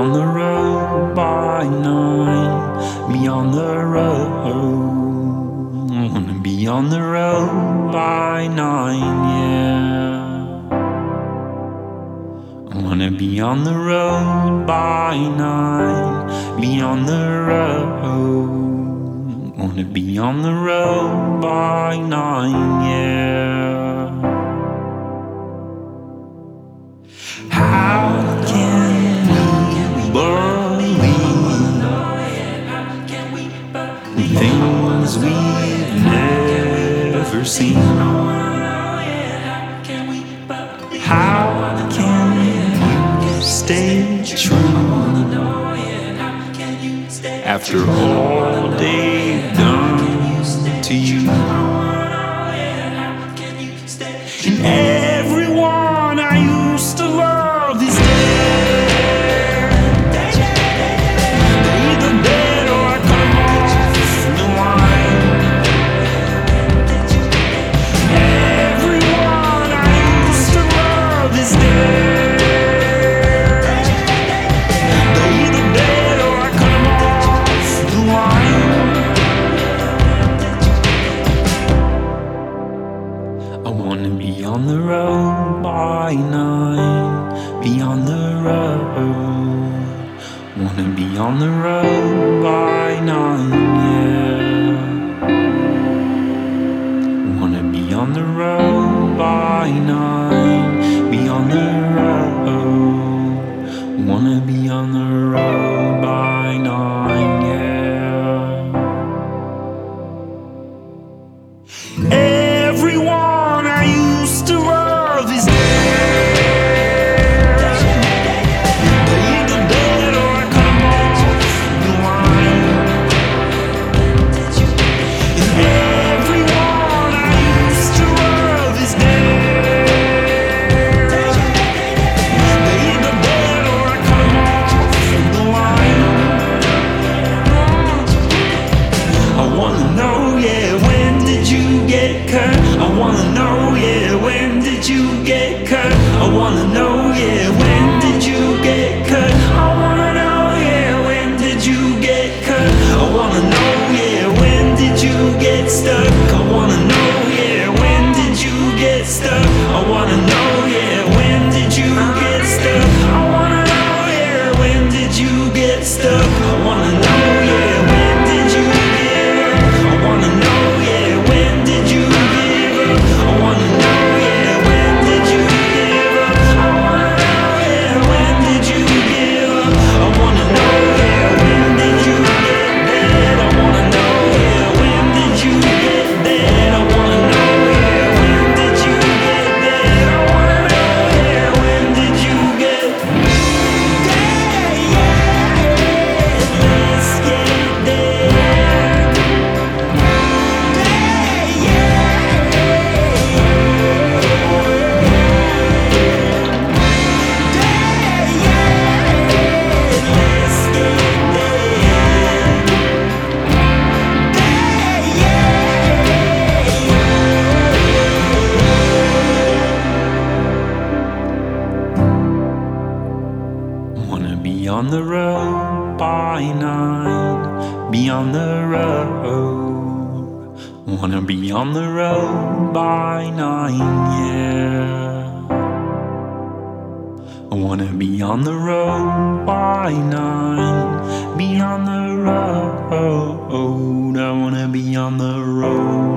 on the road by nine. Be on the road. I wanna be on the road by nine, yeah. I wanna be on the road by nine. Be on the road. I wanna be on the road by nine, yeah. Things we've never seen. How can you stay true after all they've done to you? And everyone I used to love is dead. Be on the road by nine, be on the road. Wanna be on the road by nine, yeah. Wanna be on the road by nine, be on the road. Wanna be on the road by nine, yeah. Everyone I used to love is dead. Be on the road by nine, be on the road. Wanna be on the road by nine, yeah. I wanna be on the road by nine, be on the road. I wanna be on the road.